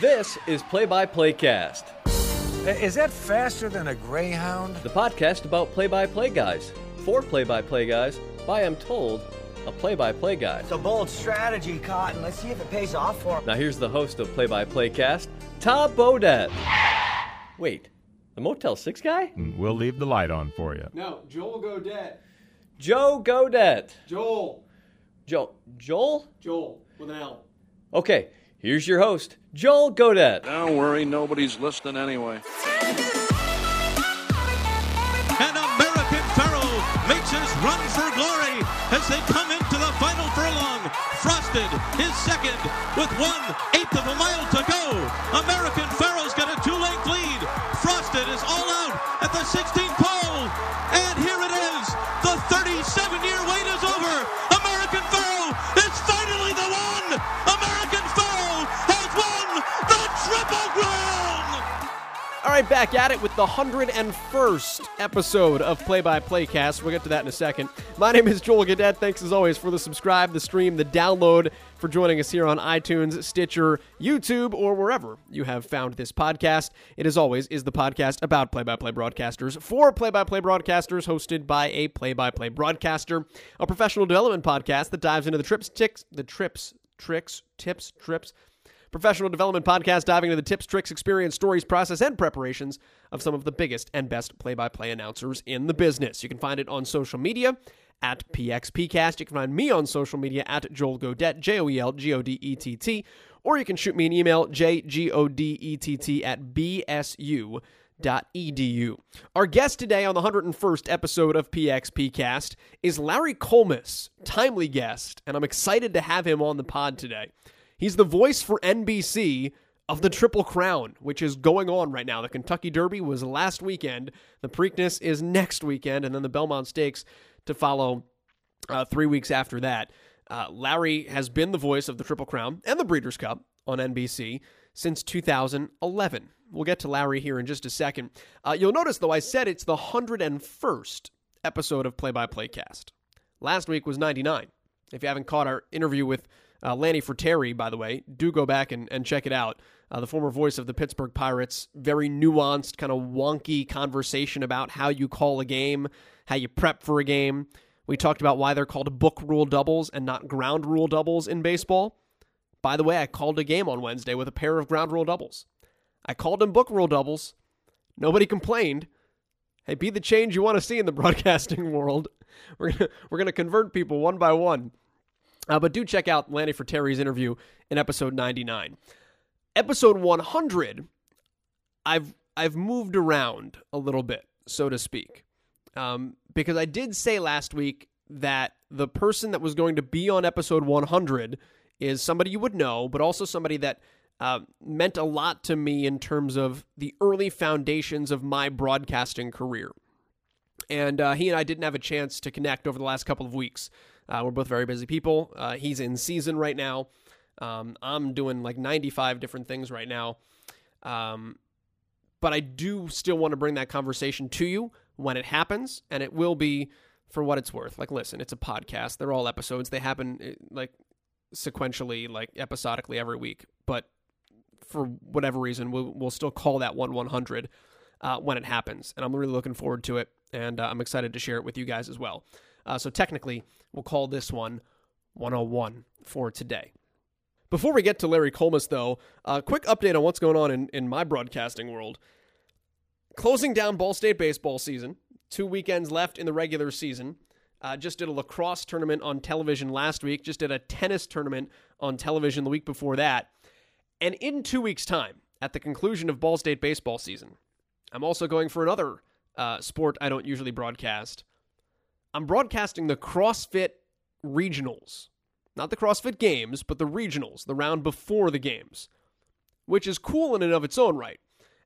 This is Play-by-Play Cast. Is that faster than a greyhound? The podcast about play-by-play guys, for play-by-play guys, by, I'm told, a play-by-play guy. It's a bold strategy, Cotton. Let's see if it pays off for him. Now here's the host of Play-by-Play Cast, Tom Bodette. Wait, the Motel 6 guy? We'll leave the light on for you. No, Joel Godette. Joe Godette. Joel? Joel, with an L. Okay, here's your host, Joel Godette. Don't worry, nobody's listening anyway. And American Pharoah makes his run for glory as they come into the final furlong. Frosted is second with 1/8 of a mile to go. American Pharoah's got a two-length lead. Frosted is all out at the 16th pole. And here it is. The 37-year wait is over. American Pharoah is finally the one. American Pharoah has won the Triple Crown. All right, back at it with the 101st episode of Play-by-Play Cast. We'll get to that in a second. My name is Joel Godette. Thanks, as always, for the subscribe, the stream, the download, for joining us here on iTunes, Stitcher, YouTube, or wherever you have found this podcast. It, as always, is the podcast about play-by-play broadcasters for play-by-play broadcasters, hosted by a play-by-play broadcaster, a professional development podcast that dives into the professional development podcast, diving into the tips, tricks, experience, stories, process, and preparations of some of the biggest and best play-by-play announcers in the business. You can find it on social media at PXPCast. You can find me on social media at Joel Godette, Joelgodett, or you can shoot me an email, jgodett@bsu.edu. Our guest today on the 101st episode of PXPCast is Larry Collmus, timely guest, and I'm excited to have him on the pod today. He's the voice for NBC of the Triple Crown, which is going on right now. The Kentucky Derby was last weekend, the Preakness is next weekend, and then the Belmont Stakes to follow 3 weeks after that. Larry has been the voice of the Triple Crown and the Breeders' Cup on NBC since 2011. We'll get to Larry here in just a second. You'll notice, though, I said it's the 101st episode of Play-by-Play Cast. Last week was 99. If you haven't caught our interview with Lanny for Terry, by the way, do go back and check it out. The former voice of the Pittsburgh Pirates, very nuanced, kind of wonky conversation about how you call a game, how you prep for a game. We talked about why they're called book rule doubles and not ground rule doubles in baseball. By the way, I called a game on Wednesday with a pair of ground rule doubles. I called them book rule doubles. Nobody complained. Hey, be the change you want to see in the broadcasting world. We're gonna convert people one by one. But do check out Lanny for Terry's interview in episode 99. Episode 100, I've moved around a little bit, so to speak, because I did say last week that the person that was going to be on episode 100 is somebody you would know, but also somebody that meant a lot to me in terms of the early foundations of my broadcasting career. And he and I didn't have a chance to connect over the last couple of weeks. We're both very busy people. He's in season right now. I'm doing like 95 different things right now. But I do still want to bring that conversation to you when it happens, and it will be for what it's worth. Like, listen, it's a podcast. They're all episodes. They happen like sequentially, like episodically every week. But for whatever reason, we'll still call that 100 when it happens. And I'm really looking forward to it, and I'm excited to share it with you guys as well. So technically, we'll call this one 101 for today. Before we get to Larry Collmus, though, a quick update on what's going on in my broadcasting world. Closing down Ball State baseball season, 2 weekends left in the regular season. Just did a lacrosse tournament on television last week. Just did a tennis tournament on television the week before that. And in 2 weeks' time, at the conclusion of Ball State baseball season, I'm also going for another sport I don't usually broadcast. I'm broadcasting the CrossFit Regionals, not the CrossFit Games, but the Regionals, the round before the Games, which is cool in and of its own right.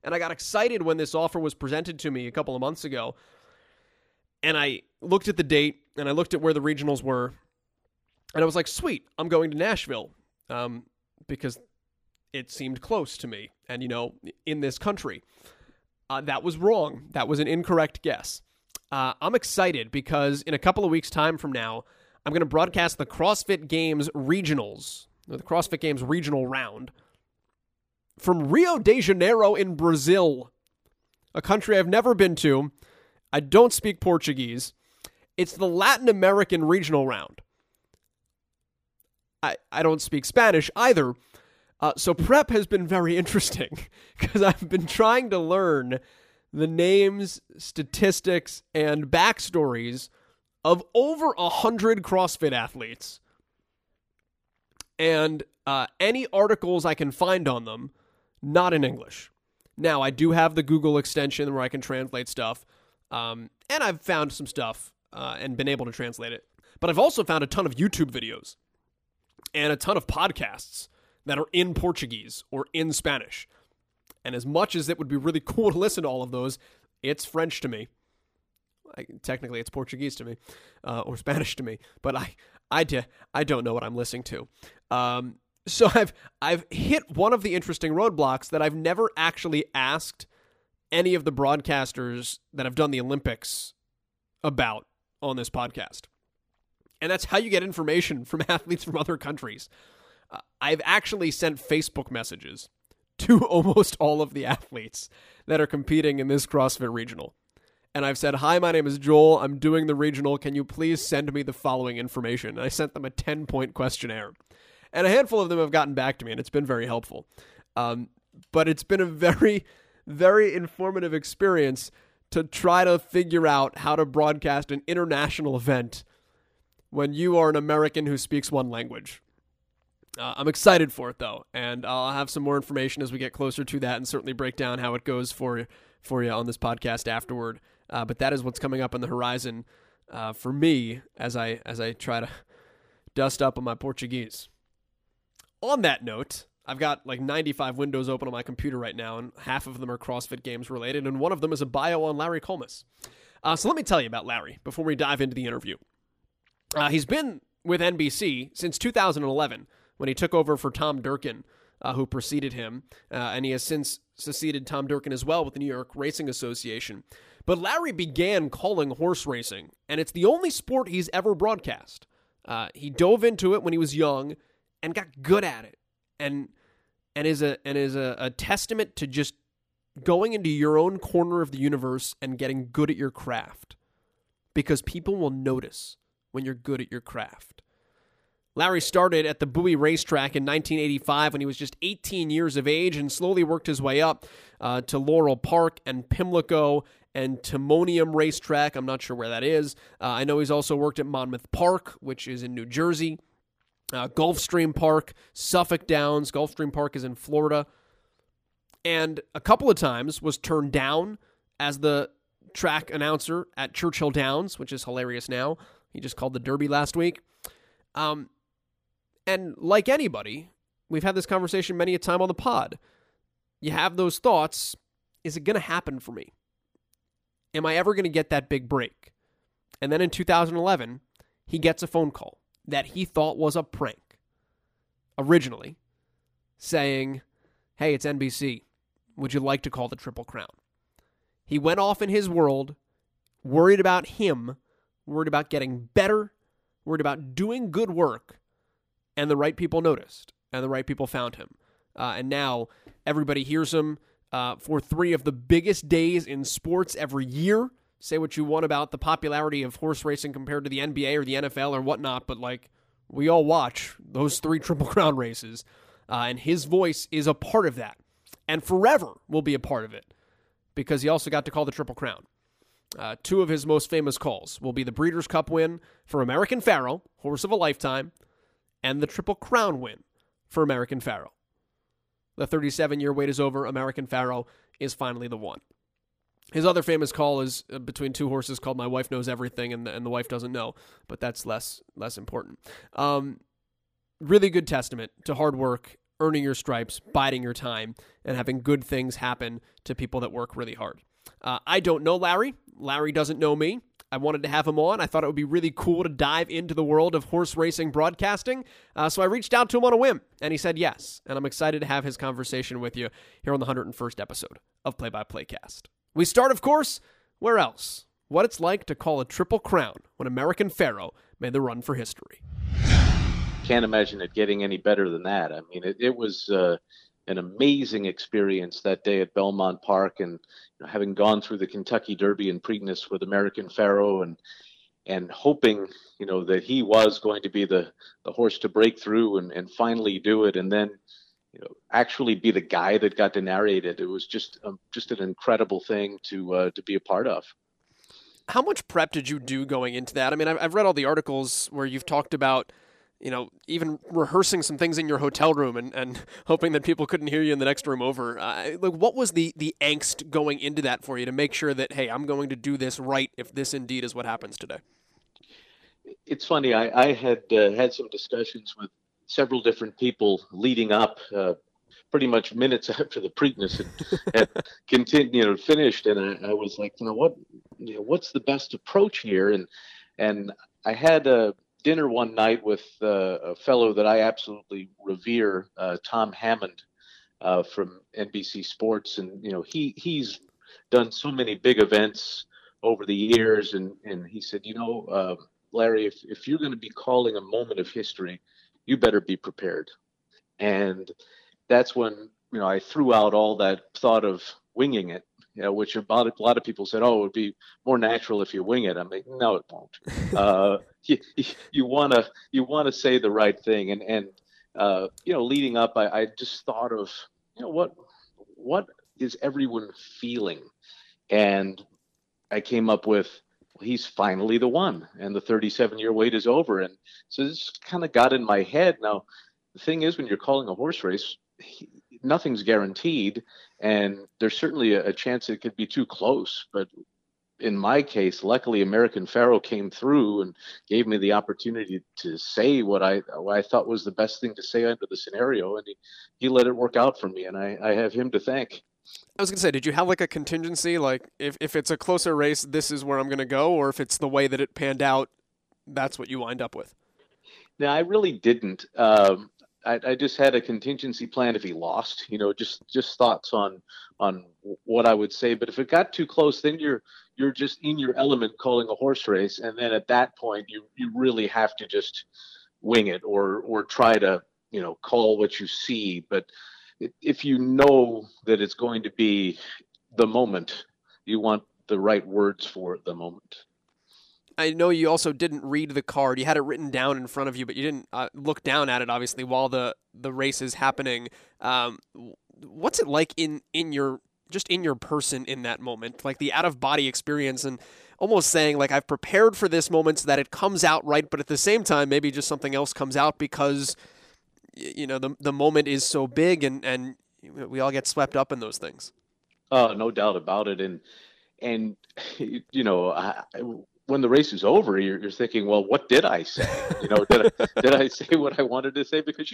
And I got excited when this offer was presented to me a couple of months ago, and I looked at the date, and I looked at where the Regionals were, and I was like, sweet, I'm going to Nashville, because it seemed close to me, and, you know, in this country. That was wrong. That was an incorrect guess. I'm excited because in a couple of weeks' time from now, I'm going to broadcast the CrossFit Games Regionals, or the CrossFit Games Regional Round, from Rio de Janeiro in Brazil, a country I've never been to. I don't speak Portuguese. It's the Latin American regional round. I don't speak Spanish either. So prep has been very interesting because I've been trying to learn the names, statistics, and backstories of over 100 CrossFit athletes. And any articles I can find on them, not in English. Now, I do have the Google extension where I can translate stuff. And I've found some stuff and been able to translate it. But I've also found a ton of YouTube videos and a ton of podcasts that are in Portuguese or in Spanish. And as much as it would be really cool to listen to all of those, it's French to me. Technically, it's Portuguese to me or Spanish to me. But I don't know what I'm listening to. So I've hit one of the interesting roadblocks that I've never actually asked any of the broadcasters that have done the Olympics about on this podcast. And that's how you get information from athletes from other countries. I've actually sent Facebook messages to almost all of the athletes that are competing in this CrossFit regional. And I've said, "Hi, my name is Joel. I'm doing the regional. Can you please send me the following information?" And I sent them a 10-point questionnaire. And a handful of them have gotten back to me, and it's been very helpful. But it's been a very, very informative experience to try to figure out how to broadcast an international event when you are an American who speaks one language. I'm excited for it, though, and I'll have some more information as we get closer to that and certainly break down how it goes for you on this podcast afterward. But that is what's coming up on the horizon for me as I try to dust up on my Portuguese. On that note, I've got like 95 windows open on my computer right now, and half of them are CrossFit Games related, and one of them is a bio on Larry Collmus. So let me tell you about Larry before we dive into the interview. He's been with NBC since 2011 when he took over for Tom Durkin, who preceded him, and he has since succeeded Tom Durkin as well with the New York Racing Association. But Larry began calling horse racing, and it's the only sport he's ever broadcast. He dove into it when he was young and got good at it, and is a testament to just going into your own corner of the universe and getting good at your craft, because people will notice when you're good at your craft. Larry started at the Bowie Racetrack in 1985 when he was just 18 years of age and slowly worked his way up to Laurel Park and Pimlico and Timonium Racetrack. I'm not sure where that is. I know he's also worked at Monmouth Park, which is in New Jersey, Gulfstream Park, Suffolk Downs. Gulfstream Park is in Florida. And a couple of times was turned down as the track announcer at Churchill Downs, which is hilarious now. He just called the Derby last week. And like anybody, we've had this conversation many a time on the pod. You have those thoughts. Is it going to happen for me? Am I ever going to get that big break? And then in 2011, he gets a phone call that he thought was a prank originally, saying, "Hey, it's NBC. Would you like to call the Triple Crown?" He went off in his world, worried about him, worried about getting better, worried about doing good work, and the right people noticed, and the right people found him. And now everybody hears him for three of the biggest days in sports every year. Say what you want about the popularity of horse racing compared to the NBA or the NFL or whatnot, but like we all watch those three Triple Crown races, and his voice is a part of that, and forever will be a part of it, because he also got to call the Triple Crown. Two of his most famous calls will be the Breeders' Cup win for American Pharoah, horse of a lifetime, and the Triple Crown win for American Pharoah. The 37-year wait is over. American Pharoah is finally the one. His other famous call is between two horses called My Wife Knows Everything and the Wife Doesn't Know, but that's less important. Really good testament to hard work, earning your stripes, biding your time, and having good things happen to people that work really hard. I don't know Larry. Larry doesn't know me. I wanted to have him on. I thought it would be really cool to dive into the world of horse racing broadcasting. So I reached out to him on a whim, and he said yes. And I'm excited to have his conversation with you here on the 101st episode of Play-by-Play Cast. We start, of course, where else? What it's like to call a Triple Crown when American Pharoah made the run for history. Can't imagine it getting any better than that. I mean, it was an amazing experience that day at Belmont Park, and having gone through the Kentucky Derby and Preakness with American Pharoah, and hoping, that he was going to be the horse to break through and finally do it, and then actually be the guy that got to narrate it. It was just an incredible thing to be a part of. How much prep did you do going into that? I mean, I've read all the articles where you've talked about, even rehearsing some things in your hotel room and hoping that people couldn't hear you in the next room over. What was the angst going into that for you to make sure that, hey, I'm going to do this right if this indeed is what happens today? It's funny. I had had some discussions with several different people leading up, pretty much minutes after the Preakness had continued, finished, and I was like, what's the best approach here? And I had a dinner one night with a fellow that I absolutely revere, Tom Hammond, from NBC Sports, and he's done so many big events over the years, and he said, Larry, if you're going to be calling a moment of history, you better be prepared. And that's when, I threw out all that thought of winging it, which a lot of people said, oh, it would be more natural if you wing it. I'm like, no, it won't. You want to say the right thing. And leading up, I just thought of, what is everyone feeling? And I came up with, he's finally the one, and the 37-year wait is over. And so this kind of got in my head. Now, the thing is, when you're calling a horse race, nothing's guaranteed, and there's certainly a chance it could be too close. But in my case, luckily, American Pharoah came through and gave me the opportunity to say what I thought was the best thing to say under the scenario, and he let it work out for me, and I have him to thank. I was going to say, did you have like a contingency? Like if it's a closer race, this is where I'm going to go, or if it's the way that it panned out, that's what you wind up with? No, I really didn't. I just had a contingency plan if he lost, just thoughts on what I would say. But if it got too close, then you're just in your element calling a horse race. And then at that point, you really have to just wing it or try to, call what you see. But if you know that it's going to be the moment, you want the right words for the moment. I know you also didn't read the card. You had it written down in front of you, but you didn't look down at it, obviously, while the race is happening. What's it like in your person in that moment, like the out-of-body experience, and almost saying, like, I've prepared for this moment so that it comes out right, but at the same time, maybe just something else comes out because – the moment is so big, and we all get swept up in those things. No doubt about it. And when the race is over, you're thinking, well, what did I say? Did I say what I wanted to say? Because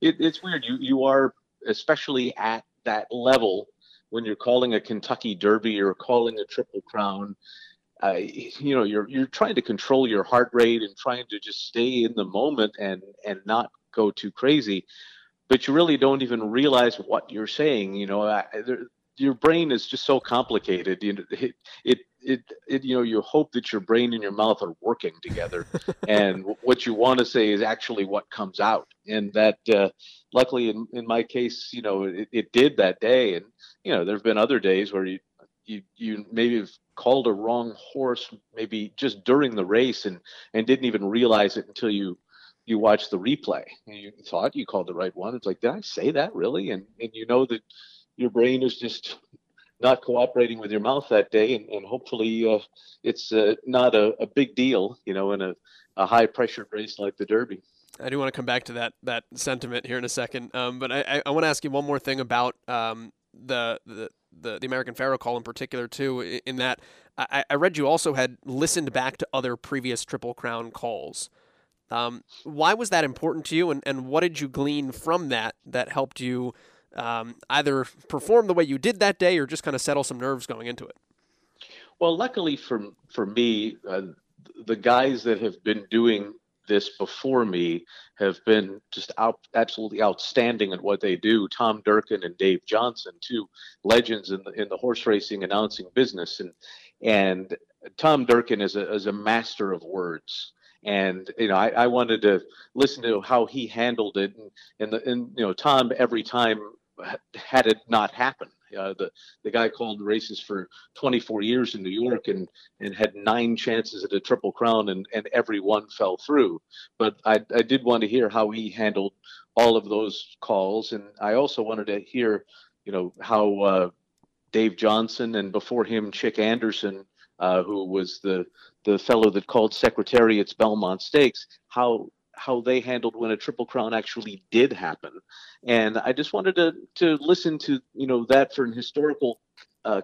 it's weird. You are, especially at that level, when you're calling a Kentucky Derby or calling a Triple Crown, you're trying to control your heart rate and trying to just stay in the moment and not go too crazy, but you really don't even realize what you're saying. Your brain is just so complicated. You hope that your brain and your mouth are working together, and what you want to say is actually what comes out. And that, luckily in my case, it did that day. And there've been other days where you maybe have called a wrong horse, maybe just during the race, and didn't even realize it until you watch the replay, and you thought you called the right one. It's like, did I say that really? And that your brain is just not cooperating with your mouth that day. And hopefully it's not a big deal, in a high pressure race like the Derby. I do want to come back to that sentiment here in a second. But I want to ask you one more thing about the American Pharoah call in particular too, in that I read you also had listened back to other previous Triple Crown calls. Why was that important to you, and what did you glean from that helped you either perform the way you did that day or just kind of settle some nerves going into it? Well, luckily for me, the guys that have been doing this before me have been just absolutely outstanding at what they do. Tom Durkin and Dave Johnson, two legends in the horse racing announcing business, and Tom Durkin is a master of words. And, I wanted to listen to how he handled it. And Tom, every time had it not happened. The guy called races for 24 years in New York and had 9 chances at a Triple Crown, and every one fell through. But I did want to hear how he handled all of those calls. And I also wanted to hear, you know, how Dave Johnson and before him, Chick Anderson, who was the fellow that called Secretariat's Belmont Stakes, how they handled when a Triple Crown actually did happen. And I just wanted to listen to, you know, that for an historical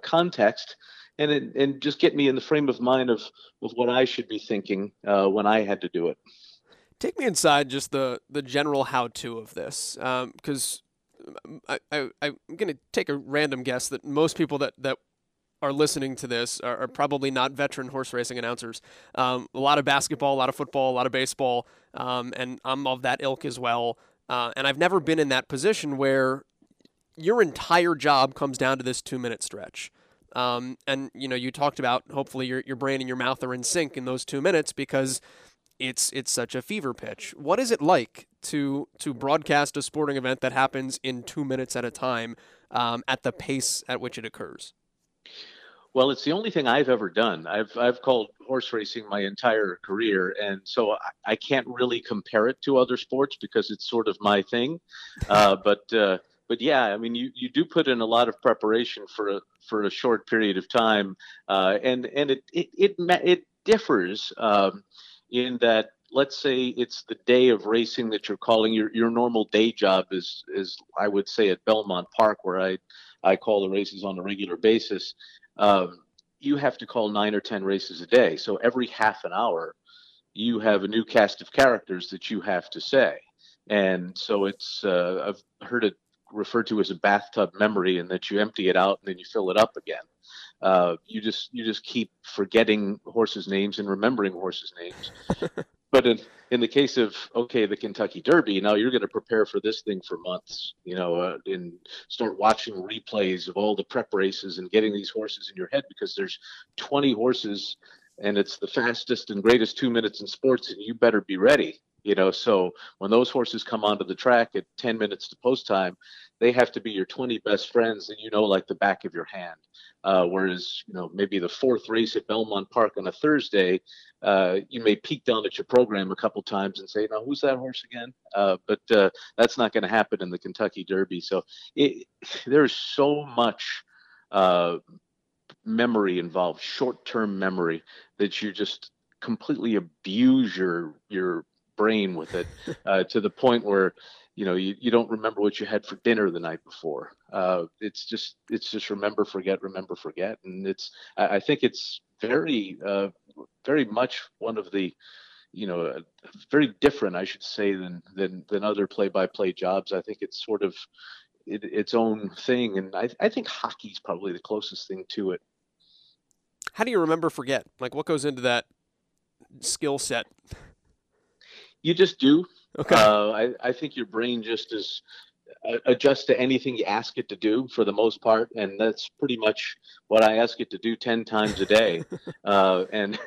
context and just get me in the frame of mind of what I should be thinking when I had to do it. Take me inside just the general how-to of this, because I'm going to take a random guess that most people that are listening to this are probably not veteran horse racing announcers. A lot of basketball, a lot of football, a lot of baseball, and I'm of that ilk as well. And I've never been in that position where your entire job comes down to this 2-minute stretch. And, you know, you talked about hopefully your brain and your mouth are in sync in those 2 minutes because it's such a fever pitch. What is it like to broadcast a sporting event that happens in 2 minutes at a time at the pace at which it occurs? Well, it's the only thing I've ever done. I've called horse racing my entire career, and so I can't really compare it to other sports because it's sort of my thing. But yeah, I mean, you do put in a lot of preparation for a short period of time, and it differs in that. Let's say it's the day of racing that you're calling. Your normal day job is I would say at Belmont Park, where I call the races on a regular basis. You have to call 9 or 10 races a day. So every half an hour, you have a new cast of characters that you have to say. And so it's, I've heard it referred to as a bathtub memory, in that you empty it out and then you fill it up again. You just keep forgetting horses' names and remembering horses' names. But in the case of, okay, the Kentucky Derby, now you're going to prepare for this thing for months, you know, and start watching replays of all the prep races and getting these horses in your head because there's 20 horses and it's the fastest and greatest 2 minutes in sports, and you better be ready. You know, so when those horses come onto the track at 10 minutes to post time, they have to be your 20 best friends that you know like the back of your hand. Whereas, you know, maybe the fourth race at Belmont Park on a Thursday, you may peek down at your program a couple times and say, now, who's that horse again? But that's not going to happen in the Kentucky Derby. So there's so much memory involved, short-term memory, that you just completely abuse your brain with it to the point where, you know, you don't remember what you had for dinner the night before. It's just remember, forget. And I think it's very, very much one of the, you know, very different, I should say, than other play-by-play jobs. I think it's sort of its own thing. And I think hockey's probably the closest thing to it. How do you remember, forget? Like, what goes into that skill set? You just do. Okay. I think your brain just adjusts to anything you ask it to do for the most part. And that's pretty much what I ask it to do 10 times a day. And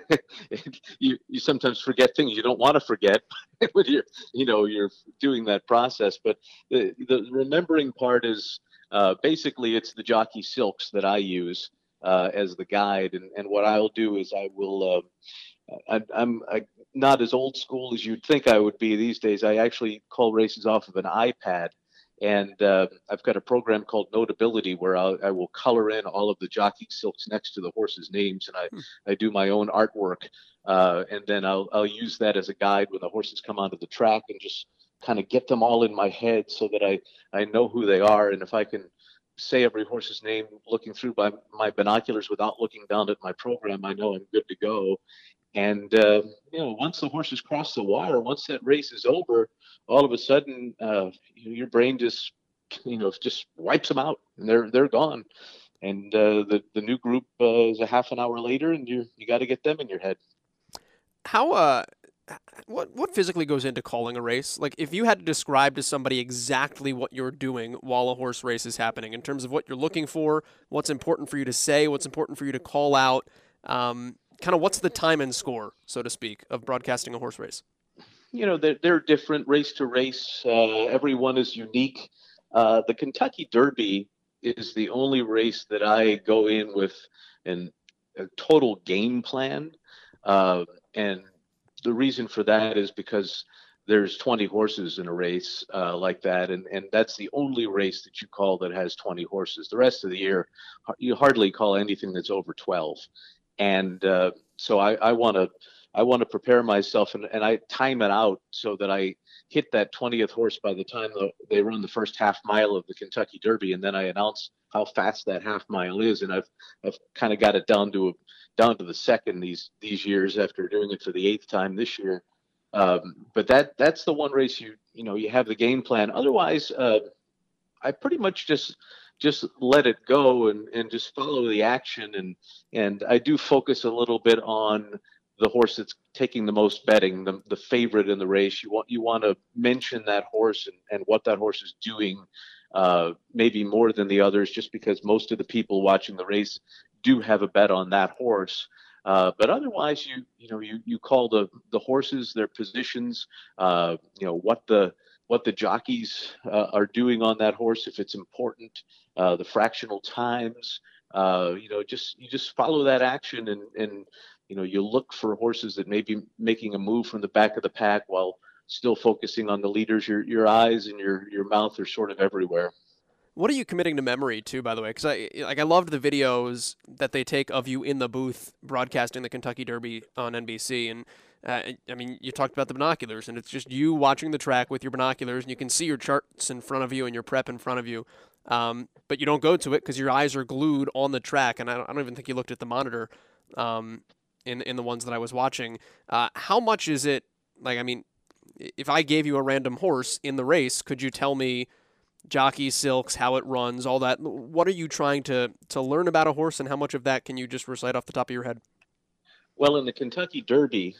you sometimes forget things you don't want to forget when you're doing that process. But the remembering part is basically it's the jockey silks that I use as the guide. And what I'll do is I will I'm not as old school as you'd think I would be these days. I actually call races off of an iPad, and I've got a program called Notability where I will color in all of the jockey silks next to the horses' names, and I do my own artwork, and then I'll use that as a guide when the horses come onto the track and just kind of get them all in my head so that I know who they are. And if I can say every horse's name looking through by my binoculars without looking down at my program, I know I'm good to go. And, you know, once the horses cross the wire, once that race is over, all of a sudden, your brain just, you know, just wipes them out and they're gone. And the new group is a half an hour later, and you got to get them in your head. How, what physically goes into calling a race? Like, if you had to describe to somebody exactly what you're doing while a horse race is happening in terms of what you're looking for, what's important for you to say, what's important for you to call out, kind of what's the time and score, so to speak, of broadcasting a horse race? You know, they're different race to race. Everyone is unique. The Kentucky Derby is the only race that I go in with a total game plan. And the reason for that is because there's 20 horses in a race like that. And that's the only race that you call that has 20 horses. The rest of the year, you hardly call anything that's over 12. And so I want to prepare myself and I time it out so that I hit that 20th horse by the time they run the first half mile of the Kentucky Derby. And then I announce how fast that half mile is. And I've kind of got it down to the second these years after doing it for the 8th time this year. But that's the one race you have the game plan. Otherwise, I pretty much just let it go and just follow the action. And I do focus a little bit on the horse that's taking the most betting, the favorite in the race. You want to mention that horse and what that horse is doing, maybe more than the others, just because most of the people watching the race do have a bet on that horse. But otherwise, you call the horses, their positions, what the jockeys are doing on that horse, if it's important, the fractional times, you just follow that action and you look for horses that may be making a move from the back of the pack while still focusing on the leaders. Your eyes and your mouth are sort of everywhere. What are you committing to memory too, by the way? Because I loved the videos that they take of you in the booth broadcasting the Kentucky Derby on NBC. And I mean, you talked about the binoculars, and it's just you watching the track with your binoculars, and you can see your charts in front of you and your prep in front of you. But you don't go to it because your eyes are glued on the track. And I don't even think you looked at the monitor in the ones that I was watching. How much is it? Like, I mean, if I gave you a random horse in the race, could you tell me jockey, silks, how it runs, all that? What are you trying to learn about a horse, and how much of that can you just recite off the top of your head? Well, in the Kentucky Derby,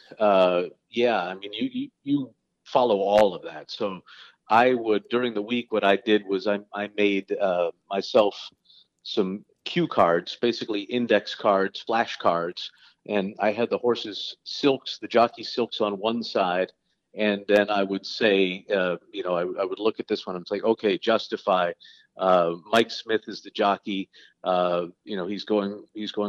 you follow all of that. So I would, during the week, what I did was I made myself some cue cards, basically index cards, flash cards, and I had the horse's silks, the jockey silks on one side. And then I would say, I would look at this one and say, okay, Justify. Mike Smith is the jockey. He's going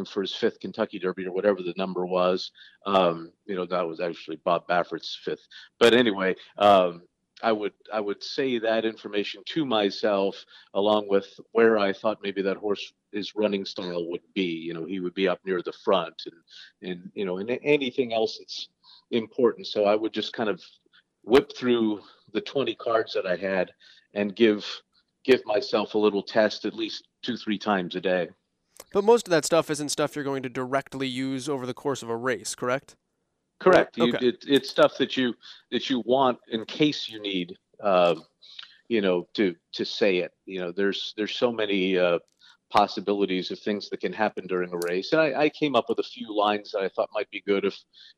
for his 5th Kentucky Derby or whatever the number was. That was actually Bob Baffert's 5th. But anyway, I would say that information to myself, along with where I thought maybe that horse, his running style would be. He would be up near the front, and anything else that's important. So I would just kind of whip through the 20 cards that I had and give myself a little test at least 2-3 times a day. But most of that stuff isn't stuff you're going to directly use over the course of a race, correct? Correct. Okay. It's stuff that you want in case you need, to say it. There's so many possibilities of things that can happen during a race. And I came up with a few lines that I thought might be good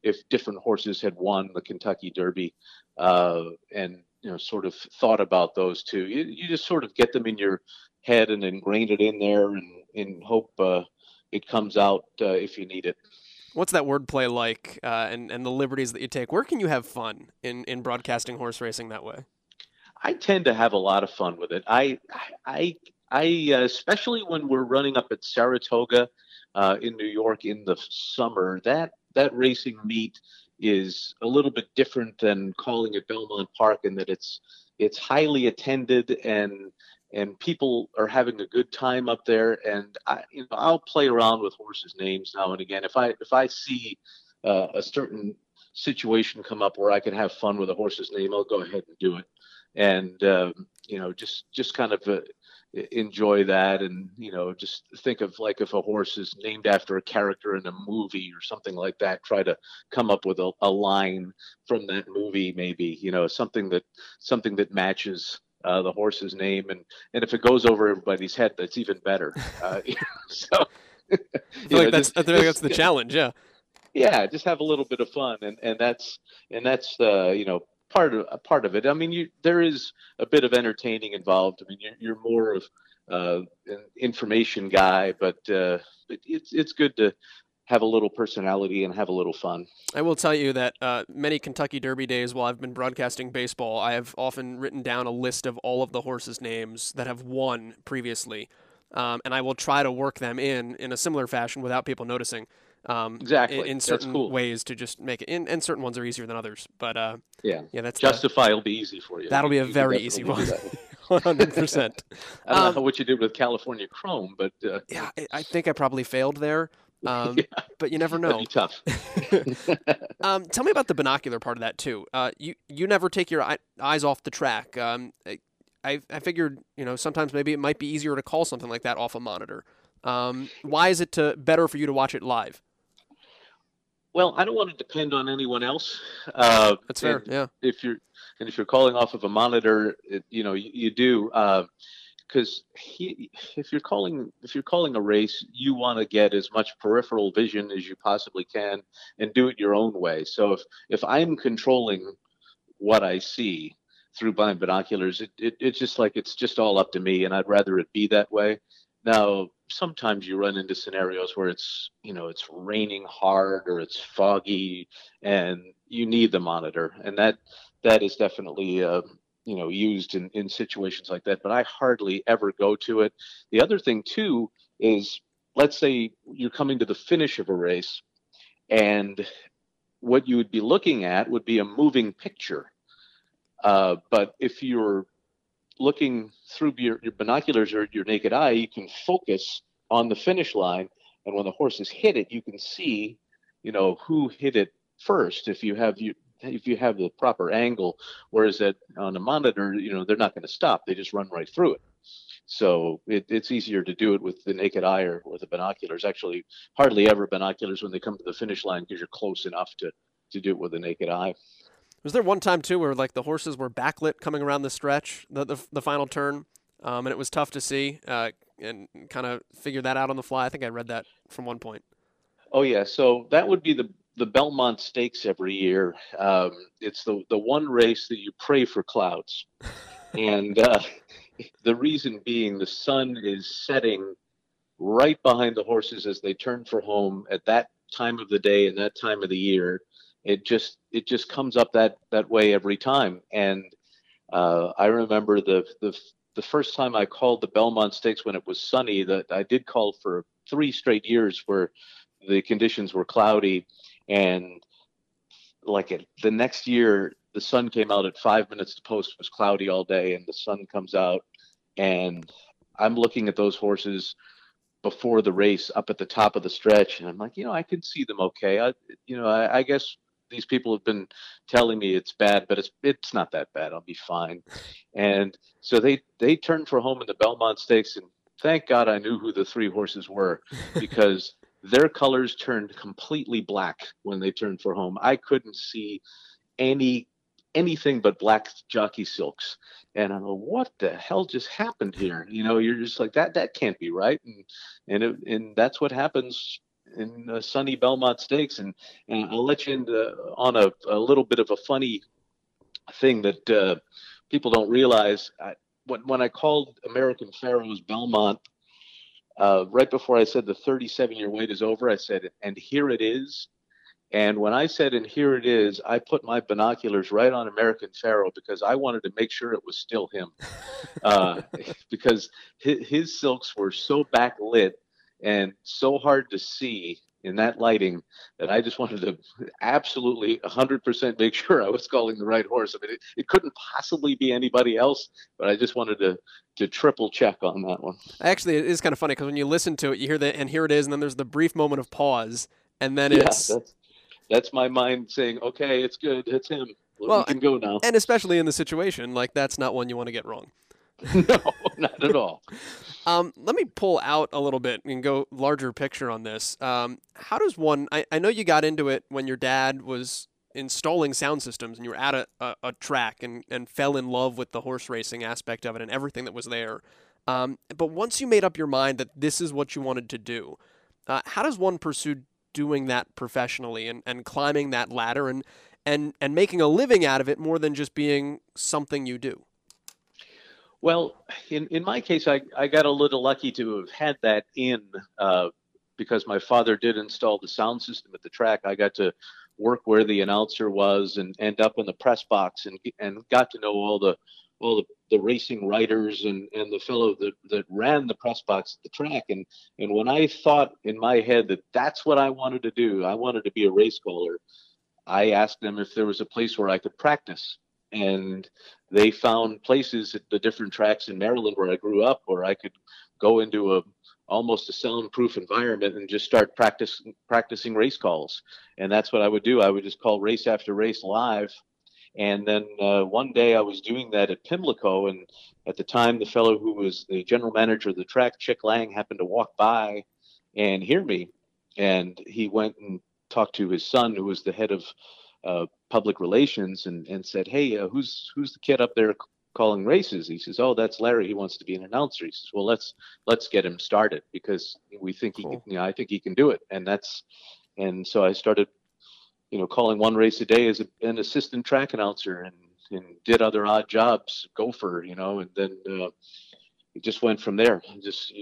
if different horses had won the Kentucky Derby, and sort of thought about those too. You just sort of get them in your head and ingrain it in there and hope it comes out if you need it. What's that wordplay like, and the liberties that you take? Where can you have fun in broadcasting horse racing that way? I tend to have a lot of fun with it. I especially when we're running up at Saratoga in New York in the summer, that racing meet is a little bit different than calling at Belmont Park, in that it's highly attended and people are having a good time up there. And I'll play around with horses' names now and again. If I see a certain situation come up where I can have fun with a horse's name, I'll go ahead and do it. And just kind of enjoy that, and just think of, like, if a horse is named after a character in a movie or something like that, try to come up with a line from that movie, maybe, something that matches the horse's name, and if it goes over everybody's head, that's even better. So I feel like that's the challenge. Yeah, just have a little bit of fun, and that's part of it. I mean, there is a bit of entertaining involved. I mean, you're more of an information guy, but it's good to have a little personality and have a little fun. I will tell you that many Kentucky Derby days while I've been broadcasting baseball, I have often written down a list of all of the horses' names that have won previously. And I will try to work them in a similar fashion without people noticing. Exactly. In certain ways to just make it. And certain ones are easier than others. But yeah, that's Justify will be easy for you. That'll be a very easy one. 100%. I don't know what you did with California Chrome, but yeah, I think I probably failed there. But you never know. That'd be tough. Tell me about the binocular part of that too. You never take your eyes off the track. I figured, sometimes maybe it might be easier to call something like that off a monitor. Why is it better for you to watch it live? Well, I don't want to depend on anyone else. That's fair. Yeah. If you're calling off of a monitor, you do. Because if you're calling a race, you want to get as much peripheral vision as you possibly can and do it your own way. So if I'm controlling what I see through my binoculars, it's just like it's just all up to me, and I'd rather it be that way. Now, sometimes you run into scenarios where it's raining hard or it's foggy, and you need the monitor, and that is definitely used in situations like that, but I hardly ever go to it. The other thing too is, let's say you're coming to the finish of a race, and what you would be looking at would be a moving picture. But if you're looking through your binoculars or your naked eye, you can focus on the finish line. And when the horses hit it, you can see, who hit it first if you have if you have the proper angle, whereas that on a monitor, they're not going to stop. They just run right through it. So it's easier to do it with the naked eye or with the binoculars. Actually, hardly ever binoculars when they come to the finish line, because you're close enough to do it with the naked eye. Was there one time too where like the horses were backlit coming around the stretch, the final turn, and it was tough to see and kind of figure that out on the fly? I think I read that from one point. Oh yeah, so that would be the Belmont Stakes every year. It's the one race that you pray for clouds. And the reason being, the sun is setting right behind the horses as they turn for home at that time of the day and that time of the year. It just comes up that way every time. And I remember the first time I called the Belmont Stakes when it was sunny, that I did call for 3 straight years where the conditions were cloudy. And the next year, the sun came out at 5 minutes to post. It was cloudy all day, and the sun comes out, and I'm looking at those horses before the race up at the top of the stretch, and I'm like, I can see them okay. I guess these people have been telling me it's bad, but it's not that bad. I'll be fine. And so they turned for home in the Belmont Stakes, and thank God I knew who the 3 horses were, because their colors turned completely black when they turned for home. I couldn't see anything but black jockey silks. And I'm like, what the hell just happened here? You're just like, that can't be right. And that's what happens in sunny Belmont Stakes. And I'll let you into on a little bit of a funny thing that people don't realize. When I called American Pharoah's Belmont, right before I said the 37-year wait is over, I said, and here it is. And when I said, and here it is, I put my binoculars right on American Pharoah, because I wanted to make sure it was still him, because his silks were so backlit and so hard to see in that lighting that I just wanted to absolutely 100% make sure I was calling the right horse. I mean, it couldn't possibly be anybody else, but I just wanted to triple check on that one. Actually, it is kind of funny, because when you listen to it, you hear the, and here it is, and then there's the brief moment of pause, and then it's... That's my mind saying, okay, it's good, it's him, well, we can go now. And especially in the situation, that's not one you want to get wrong. No, not at all. Let me pull out a little bit and go larger picture on this. How does one, I know you got into it when your dad was installing sound systems and you were at a track and fell in love with the horse racing aspect of it and everything that was there. But once you made up your mind that this is what you wanted to do, how does one pursue doing that professionally and climbing that ladder and making a living out of it more than just being something you do? Well, in my case, I got a little lucky to have had that in because my father did install the sound system at the track, I got to work where the announcer was and end up in the press box and got to know all the racing writers and the fellow that ran the press box at the track. And when I thought in my head that that's what I wanted to do, I wanted to be a race caller, I asked them if there was a place where I could practice. And they found places at the different tracks in Maryland where I grew up, where I could go into almost a soundproof environment and just start practicing race calls. And that's what I would do. I would just call race after race live. And then one day I was doing that at Pimlico, and at the time the fellow who was the general manager of the track, Chick Lang, happened to walk by and hear me. And he went and talked to his son, who was the head of public relations, and said, hey, who's the kid up there calling races? He says, oh, that's Larry. He wants to be an announcer. He says, well, let's get him started, because we think he can, I think he can do it. And so I started calling one race a day as an assistant track announcer, and did other odd jobs, gopher, and then it just went from there. I just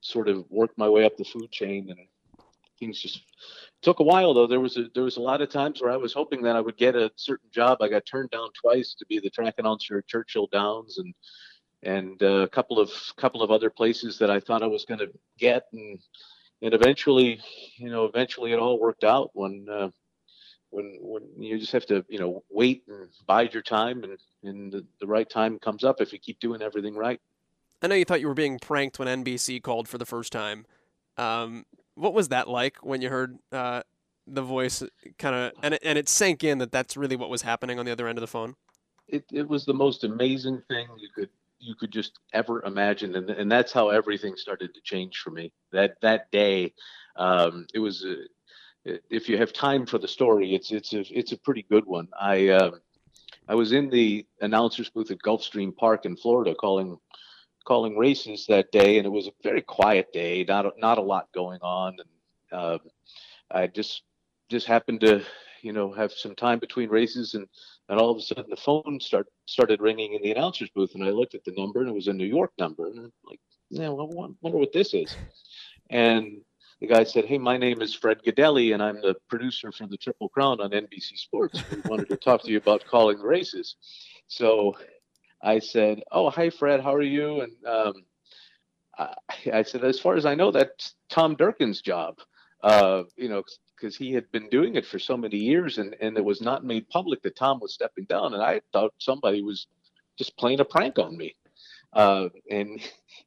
sort of worked my way up the food chain, and things just took a while, though. There was a lot of times where I was hoping that I would get a certain job. I got turned down twice to be the track announcer at Churchill Downs, and a couple of other places that I thought I was going to get, and eventually it all worked out when you just have to, wait and bide your time, and the right time comes up if you keep doing everything right. I know you thought you were being pranked when NBC called for the first time. What was that like when you heard the voice kind of, and it sank in that that's really what was happening on the other end of the phone? It was the most amazing thing you could just ever imagine. And that's how everything started to change for me that day. It was, if you have time for the story, it's a pretty good one. I was in the announcer's booth at Gulfstream Park in Florida calling races that day, and it was a very quiet day, not a lot going on, and I just happened to have some time between races, and all of a sudden the phone started ringing in the announcer's booth, and I looked at the number, and it was a New York number, and I'm like, I wonder what this is. And the guy said, hey, my name is Fred Gaudelli, and I'm the producer for the Triple Crown on NBC Sports. We wanted to talk to you about calling the races. So I said, oh, hi, Fred, how are you? And I said, as far as I know, that's Tom Durkin's job, because he had been doing it for so many years, and it was not made public that Tom was stepping down. And I thought somebody was just playing a prank on me. And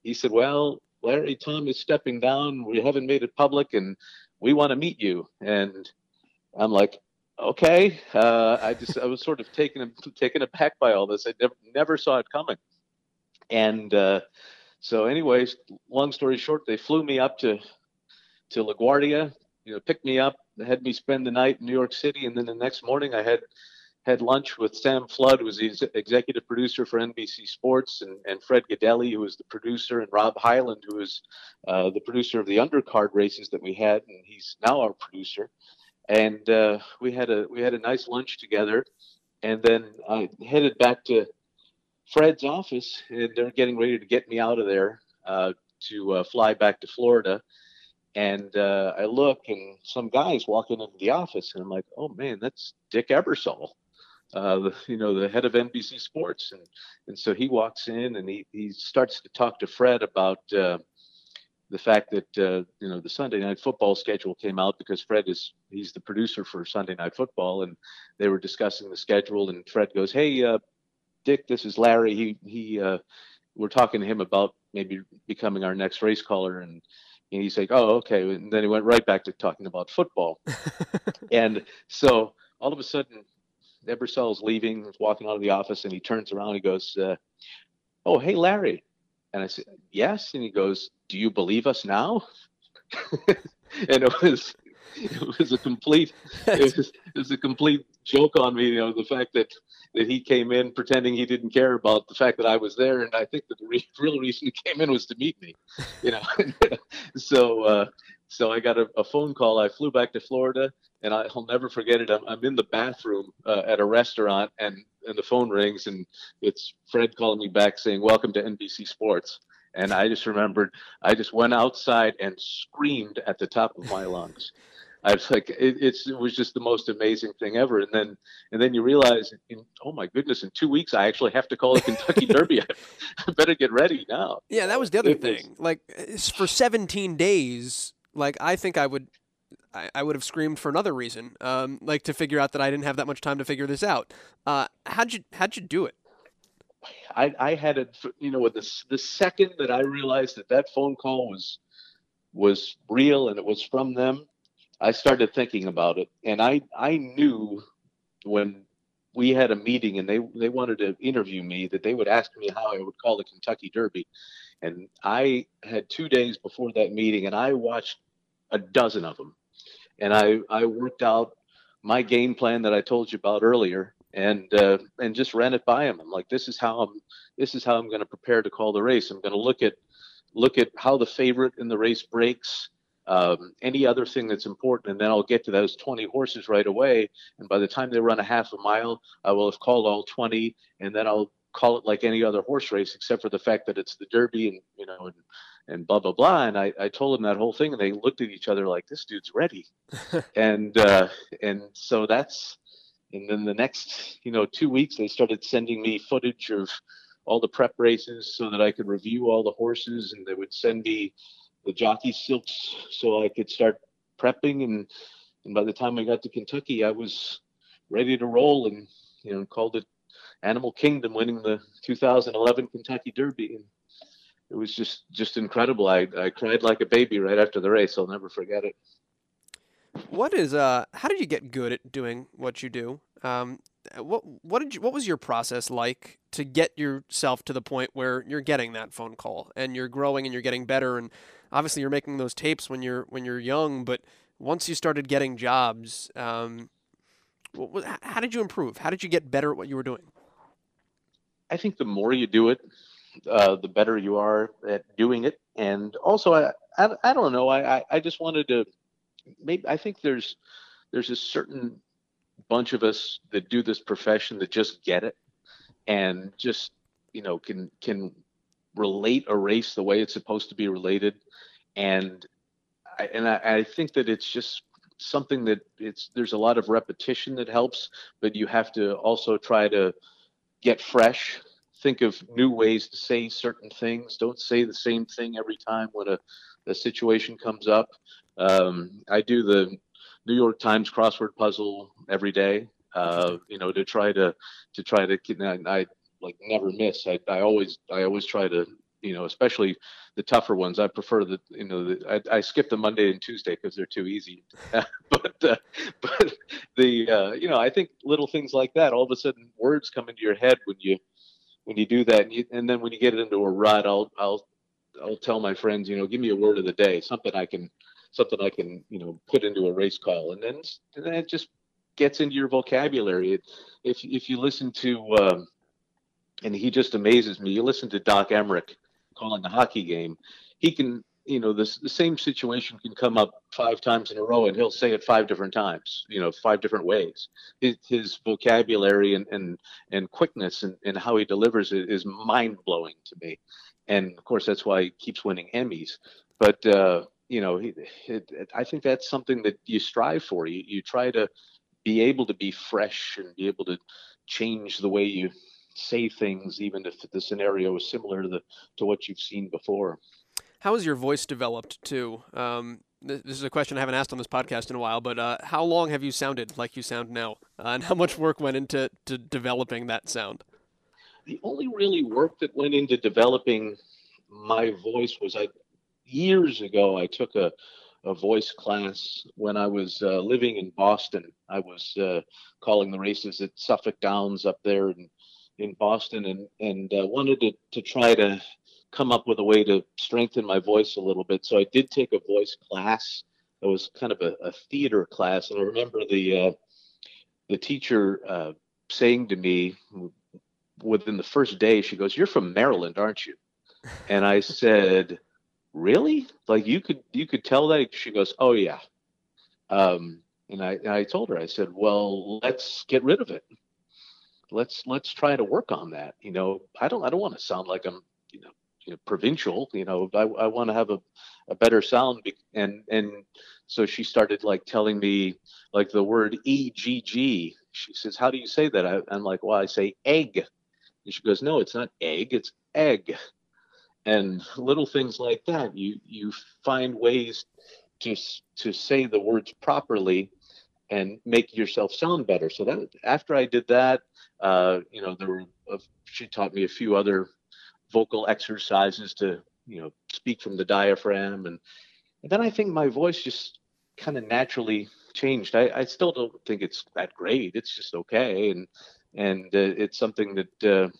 he said, well, Larry, Tom is stepping down. We haven't made it public, and we want to meet you. And I'm like, okay. I was sort of taken aback by all this. I never saw it coming. And so, anyways, long story short, they flew me up to LaGuardia. Picked me up, had me spend the night in New York City, and then the next morning I had lunch with Sam Flood, who was the executive producer for NBC Sports, and Fred Gaudelli, who was the producer, and Rob Hyland, who was the producer of the undercard races that we had, and he's now our producer. And we had a nice lunch together, and then I headed back to Fred's office, and they're getting ready to get me out of there to fly back to Florida. And I look, and some guy's walking into the office, and I'm like, oh, man, that's Dick Ebersol, the head of NBC Sports. And so he walks in, and he starts to talk to Fred about the fact that, the Sunday Night Football schedule came out, because Fred he's the producer for Sunday Night Football, and they were discussing the schedule, and Fred goes, hey, Dick, this is Larry. We're talking to him about maybe becoming our next race caller, and he's like, oh, okay. And then he went right back to talking about football. And so all of a sudden, Ebersol's leaving, walking out of the office, and he turns around and he goes, oh, hey, Larry. And I said, yes. And he goes, do you believe us now? And it was a complete joke on me, the fact that he came in pretending he didn't care about the fact that I was there, and I think that the real reason he came in was to meet me, So I got a phone call. I flew back to Florida, and I'll never forget it. I'm in the bathroom at a restaurant, and the phone rings, and it's Fred calling me back saying, welcome to NBC Sports. And I just remembered, I just went outside and screamed at the top of my lungs. I was like, it was just the most amazing thing ever. And then you realize, oh my goodness, in 2 weeks, I actually have to call a Kentucky Derby. I better get ready now. Yeah, that was the other thing. Like, for 17 days, like, I think I would have screamed for another reason, like to figure out that I didn't have that much time to figure this out. How'd you do it? I had it, you know, with the second that I realized that phone call was real and it was from them, I started thinking about it. And I knew when we had a meeting and they wanted to interview me that they would ask me how I would call the Kentucky Derby. And I had 2 days before that meeting and I watched a dozen of them. And I worked out my game plan that I told you about earlier and just ran it by him. I'm like, this is how I'm going to prepare to call the race. I'm going to look at how the favorite in the race breaks, any other thing that's important. And then I'll get to those 20 horses right away. And by the time they run a half a mile, I will have called all 20, and then I'll call it like any other horse race, except for the fact that it's the Derby and, you know, and blah, blah, blah. And I told them that whole thing and they looked at each other like, this dude's ready. and so that's, and then the next, you know, 2 weeks, they started sending me footage of all the prep races so that I could review all the horses, and they would send me the jockey silks so I could start prepping. And by the time I got to Kentucky, I was ready to roll and, you know, called it Animal Kingdom winning the 2011 Kentucky Derby. And it was just incredible. I cried like a baby right after the race. I'll never forget it. What is how did you get good at doing what you do? What was your process like to get yourself to the point where you're getting that phone call and you're growing and you're getting better, and obviously you're making those tapes when you're young, but once you started getting jobs, how did you improve? How did you get better at what you were doing? I think the more you do it, the better you are at doing it. And also, I don't know. I just wanted to. Maybe I think there's a certain bunch of us that do this profession that just get it and just, you know, can relate a race the way it's supposed to be related. And I think that it's just something that there's a lot of repetition that helps, but you have to also try to get fresh, think of new ways to say certain things. Don't say the same thing every time when a situation comes up. I do the New York Times crossword puzzle every day, you know, to try to, I like never miss. I always try to, you know, especially the tougher ones. I prefer the, you know, I skip the Monday and Tuesday cause they're too easy, but you know, I think little things like that, all of a sudden words come into your head when you do that. And then when you get into a rut, I'll tell my friends, you know, give me a word of the day, something I can, you know, put into a race call. And then it just gets into your vocabulary. If you listen to, and he just amazes me, you listen to Doc Emmerich calling the hockey game, he can, you know, the same situation can come up 5 times in a row and he'll say it 5 different times, you know, 5 different ways. His vocabulary and quickness and how he delivers it is mind blowing to me. And of course, that's why he keeps winning Emmys, but, you know, I think that's something that you strive for. You try to be able to be fresh and be able to change the way you say things, even if the scenario is similar to what you've seen before. How has your voice developed too? This is a question I haven't asked on this podcast in a while, but how long have you sounded like you sound now, and how much work went into developing that sound? The only really work that went into developing my voice was years ago, I took a voice class when I was living in Boston. I was calling the races at Suffolk Downs up there in Boston, and wanted to try to come up with a way to strengthen my voice a little bit. So I did take a voice class. It was kind of a theater class, and I remember the teacher saying to me within the first day, she goes, "You're from Maryland, aren't you?" And I said, "Really? Like you could tell that?" She goes, "Oh yeah." And I told her, I said, "Well, let's get rid of it. Let's try to work on that. You know, I don't want to sound like I'm, you know, provincial, you know, I want to have a better sound. And so she started like telling me like the word EGG. She says, how do you say that? I'm like, well, I say egg. And she goes, no, it's not egg, it's egg. And little things like that. You find ways to say the words properly and make yourself sound better. So that after I did that, you know, she taught me a few other vocal exercises to, you know, speak from the diaphragm. And then I think my voice just kind of naturally changed. I still don't think it's that great. It's just okay. And it's something that,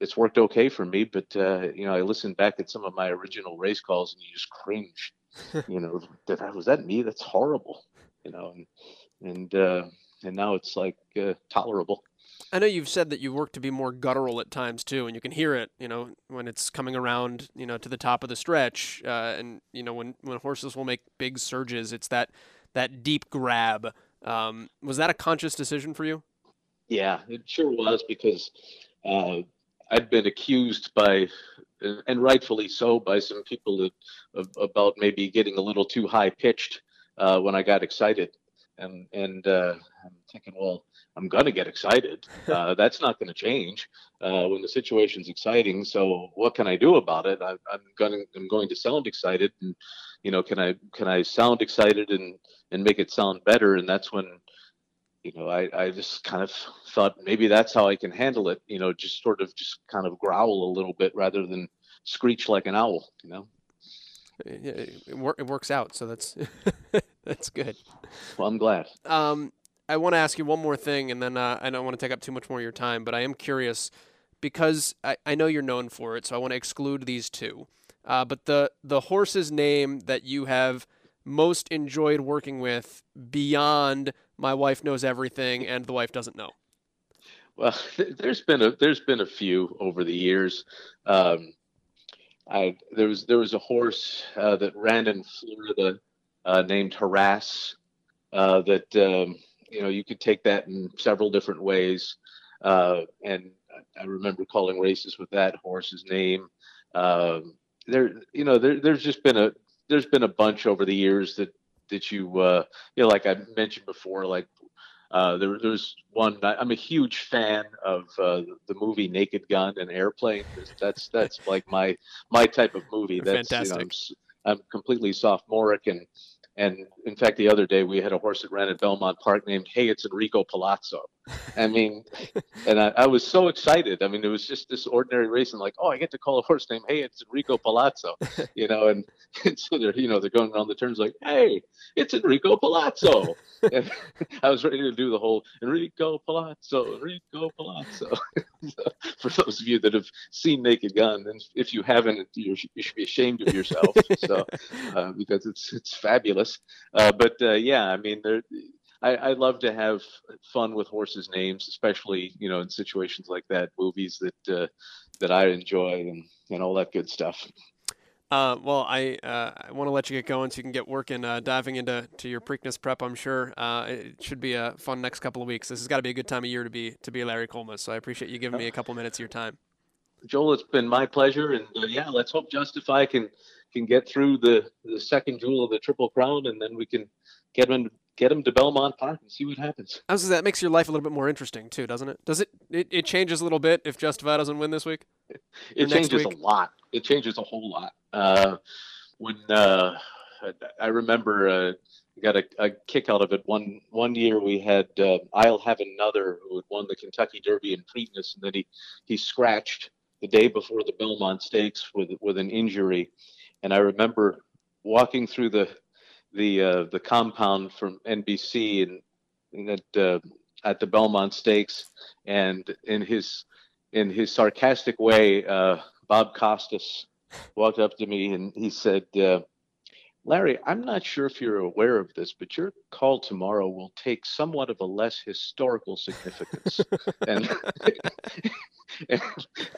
it's worked okay for me, but, you know, I listened back at some of my original race calls and you just cringe, you know, was that me? That's horrible, you know, and now it's like tolerable. I know you've said that you work to be more guttural at times too, and you can hear it, you know, when it's coming around, you know, to the top of the stretch. And you know, when horses will make big surges, it's that deep grab. Was that a conscious decision for you? Yeah, it sure was, because, I'd been accused by, and rightfully so, by some people about maybe getting a little too high pitched when I got excited, and I'm thinking, well, I'm gonna get excited. That's not gonna change when the situation's exciting. So what can I do about it? I'm going to sound excited, and you know, can I sound excited and make it sound better? And that's when, you know, I just kind of thought maybe that's how I can handle it, you know, just kind of growl a little bit rather than screech like an owl, you know. It works out, so that's that's good. Well, I'm glad. I want to ask you one more thing, and then I don't want to take up too much more of your time, but I am curious because I know you're known for it, so I want to exclude these two. But the horse's name that you have most enjoyed working with beyond My Wife Knows Everything and The Wife Doesn't Know? Well, there's been a few over the years. There was a horse that ran in Florida named Harass that you know, you could take that in several different ways, and I remember calling races with that horse's name. There's been a bunch over the years that you, you know, like I mentioned before, like there's one, I'm a huge fan of the movie Naked Gun and Airplane. That's like my type of movie. That's fantastic. You know, I'm completely sophomoric. And in fact, the other day we had a horse that ran at Belmont Park named, hey, it's Enrico Palazzo. I mean, and I was so excited. I mean, it was just this ordinary race and like, oh, I get to call a horse named, hey, it's Enrico Palazzo, you know, and so they're, you know, they're going around the turns like, hey, it's Enrico Palazzo. And I was ready to do the whole Enrico Palazzo. So, for those of you that have seen Naked Gun, and if you haven't, you should be ashamed of yourself. So, because it's fabulous. But yeah, I mean, I love to have fun with horses' names, especially, you know, in situations like that, movies that I enjoy and all that good stuff. Well, I want to let you get going so you can get working, diving into your Preakness prep, I'm sure. It should be a fun next couple of weeks. This has got to be a good time of year to be Larry Collmus. So I appreciate you giving me a couple minutes of your time. Joel, it's been my pleasure. And yeah, let's hope Justify can get through the second jewel of the Triple Crown, and then we can get him to Belmont Park and see what happens. I was saying, that makes your life a little bit more interesting too, doesn't it? Does it changes a little bit if Justify doesn't win this week? It changes a lot. It changes a whole lot. When I remember got a kick out of it. One year we had I'll Have Another, who had won the Kentucky Derby in Preakness, and then he scratched the day before the Belmont Stakes with an injury. And I remember walking through the compound from NBC and at the Belmont Stakes, and in his sarcastic way, Bob Costas walked up to me and he said, Larry, I'm not sure if you're aware of this, but your call tomorrow will take somewhat of a less historical significance. And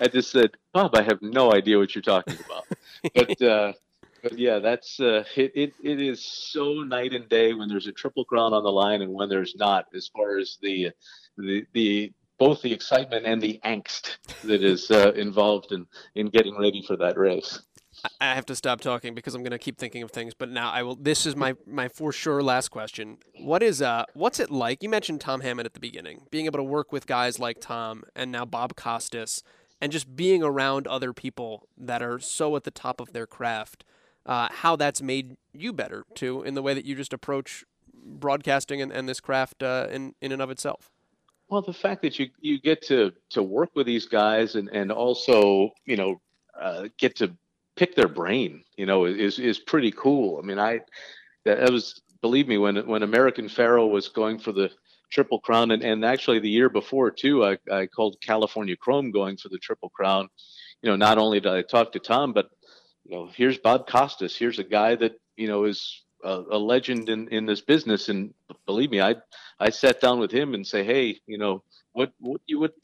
I just said, Bob, I have no idea what you're talking about. But yeah, that's it is so night and day when there's a Triple Crown on the line and when there's not, as far as the both the excitement and the angst that is involved in getting ready for that race. I have to stop talking because I'm going to keep thinking of things, but now I will. This is my for sure last question. What's it like? You mentioned Tom Hammond at the beginning, being able to work with guys like Tom and now Bob Costas, and just being around other people that are so at the top of their craft, how that's made you better too, in the way that you just approach broadcasting and this craft in and of itself. Well, the fact that you get to work with these guys and also, get to pick their brain, is pretty cool. I mean, believe me, when American Pharoah was going for the Triple Crown, and actually the year before too, I called California Chrome going for the Triple Crown. Not only did I talk to Tom, but here's Bob Costas, here's a guy that is a legend in this business. And believe me, I sat down with him and say, hey, what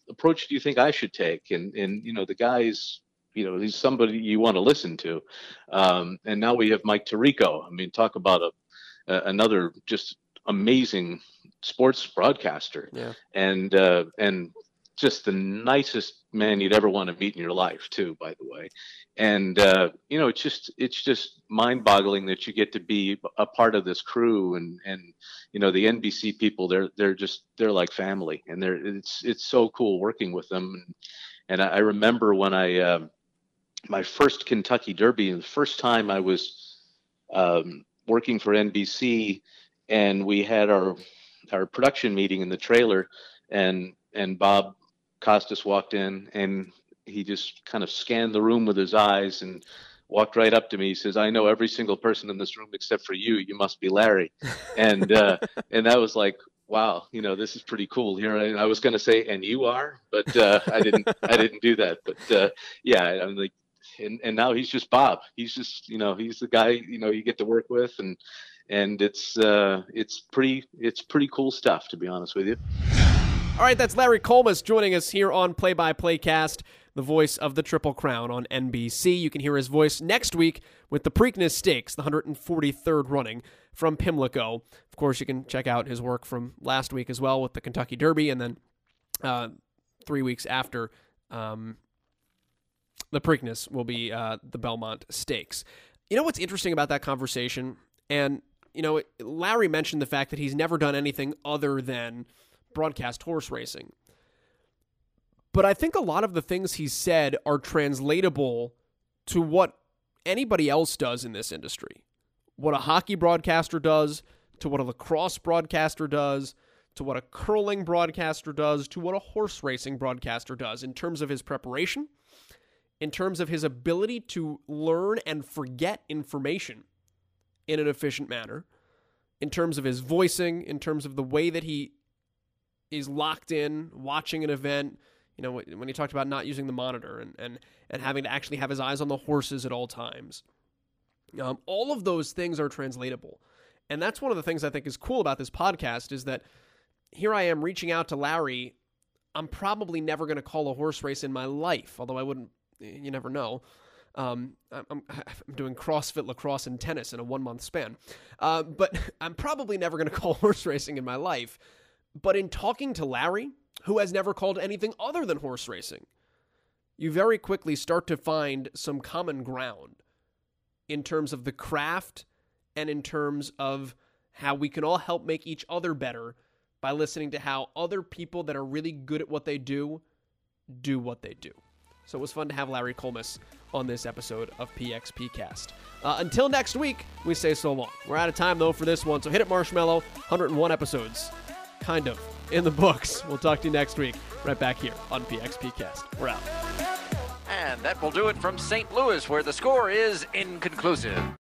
approach do you think I should take? And the guy's, he's somebody you want to listen to. And now we have Mike Tirico. I mean, talk about another just amazing sports broadcaster. Yeah. And just the nicest man you'd ever want to meet in your life too, by the way. And, it's just mind boggling that you get to be a part of this crew and the NBC people, they're like family, and it's so cool working with them. And I remember when my first Kentucky Derby, and the first time I was working for NBC, and we had our production meeting in the trailer, and Bob Costas walked in, and he just kind of scanned the room with his eyes and walked right up to me. He says, "I know every single person in this room except for you. You must be Larry." And that was like, wow, this is pretty cool here. I was going to say, and you are, but I didn't do that. But yeah, I'm like, and now he's just Bob. He's just, he's the guy, you get to work with, and it's pretty cool stuff, to be honest with you. All right, that's Larry Collmus joining us here on Play-by-Play Cast, the voice of the Triple Crown on NBC. You can hear his voice next week with the Preakness Stakes, the 143rd running from Pimlico. Of course, you can check out his work from last week as well with the Kentucky Derby, and then 3 weeks after the Preakness will be the Belmont Stakes. You know what's interesting about that conversation? And, Larry mentioned the fact that he's never done anything other than broadcast horse racing. But I think a lot of the things he said are translatable to what anybody else does in this industry. What a hockey broadcaster does, to what a lacrosse broadcaster does, to what a curling broadcaster does, to what a horse racing broadcaster does in terms of his preparation, in terms of his ability to learn and forget information in an efficient manner, in terms of his voicing, in terms of the way that he is locked in, watching an event. When he talked about not using the monitor and having to actually have his eyes on the horses at all times. All of those things are translatable. And that's one of the things I think is cool about this podcast, is that here I am reaching out to Larry. I'm probably never going to call a horse race in my life, although I wouldn't, you never know. I'm doing CrossFit, lacrosse, and tennis in a 1-month span. But I'm probably never going to call horse racing in my life. But in talking to Larry, who has never called anything other than horse racing, you very quickly start to find some common ground in terms of the craft and in terms of how we can all help make each other better by listening to how other people that are really good at what they do what they do. So it was fun to have Larry Collmus on this episode of PXPCast. Until next week, we say so long. We're out of time, though, for this one, so hit it, Marshmallow. 101 episodes. Kind of in the books. We'll talk to you next week, right back here on PXPCast. We're out. And that will do it from St. Louis, where the score is inconclusive.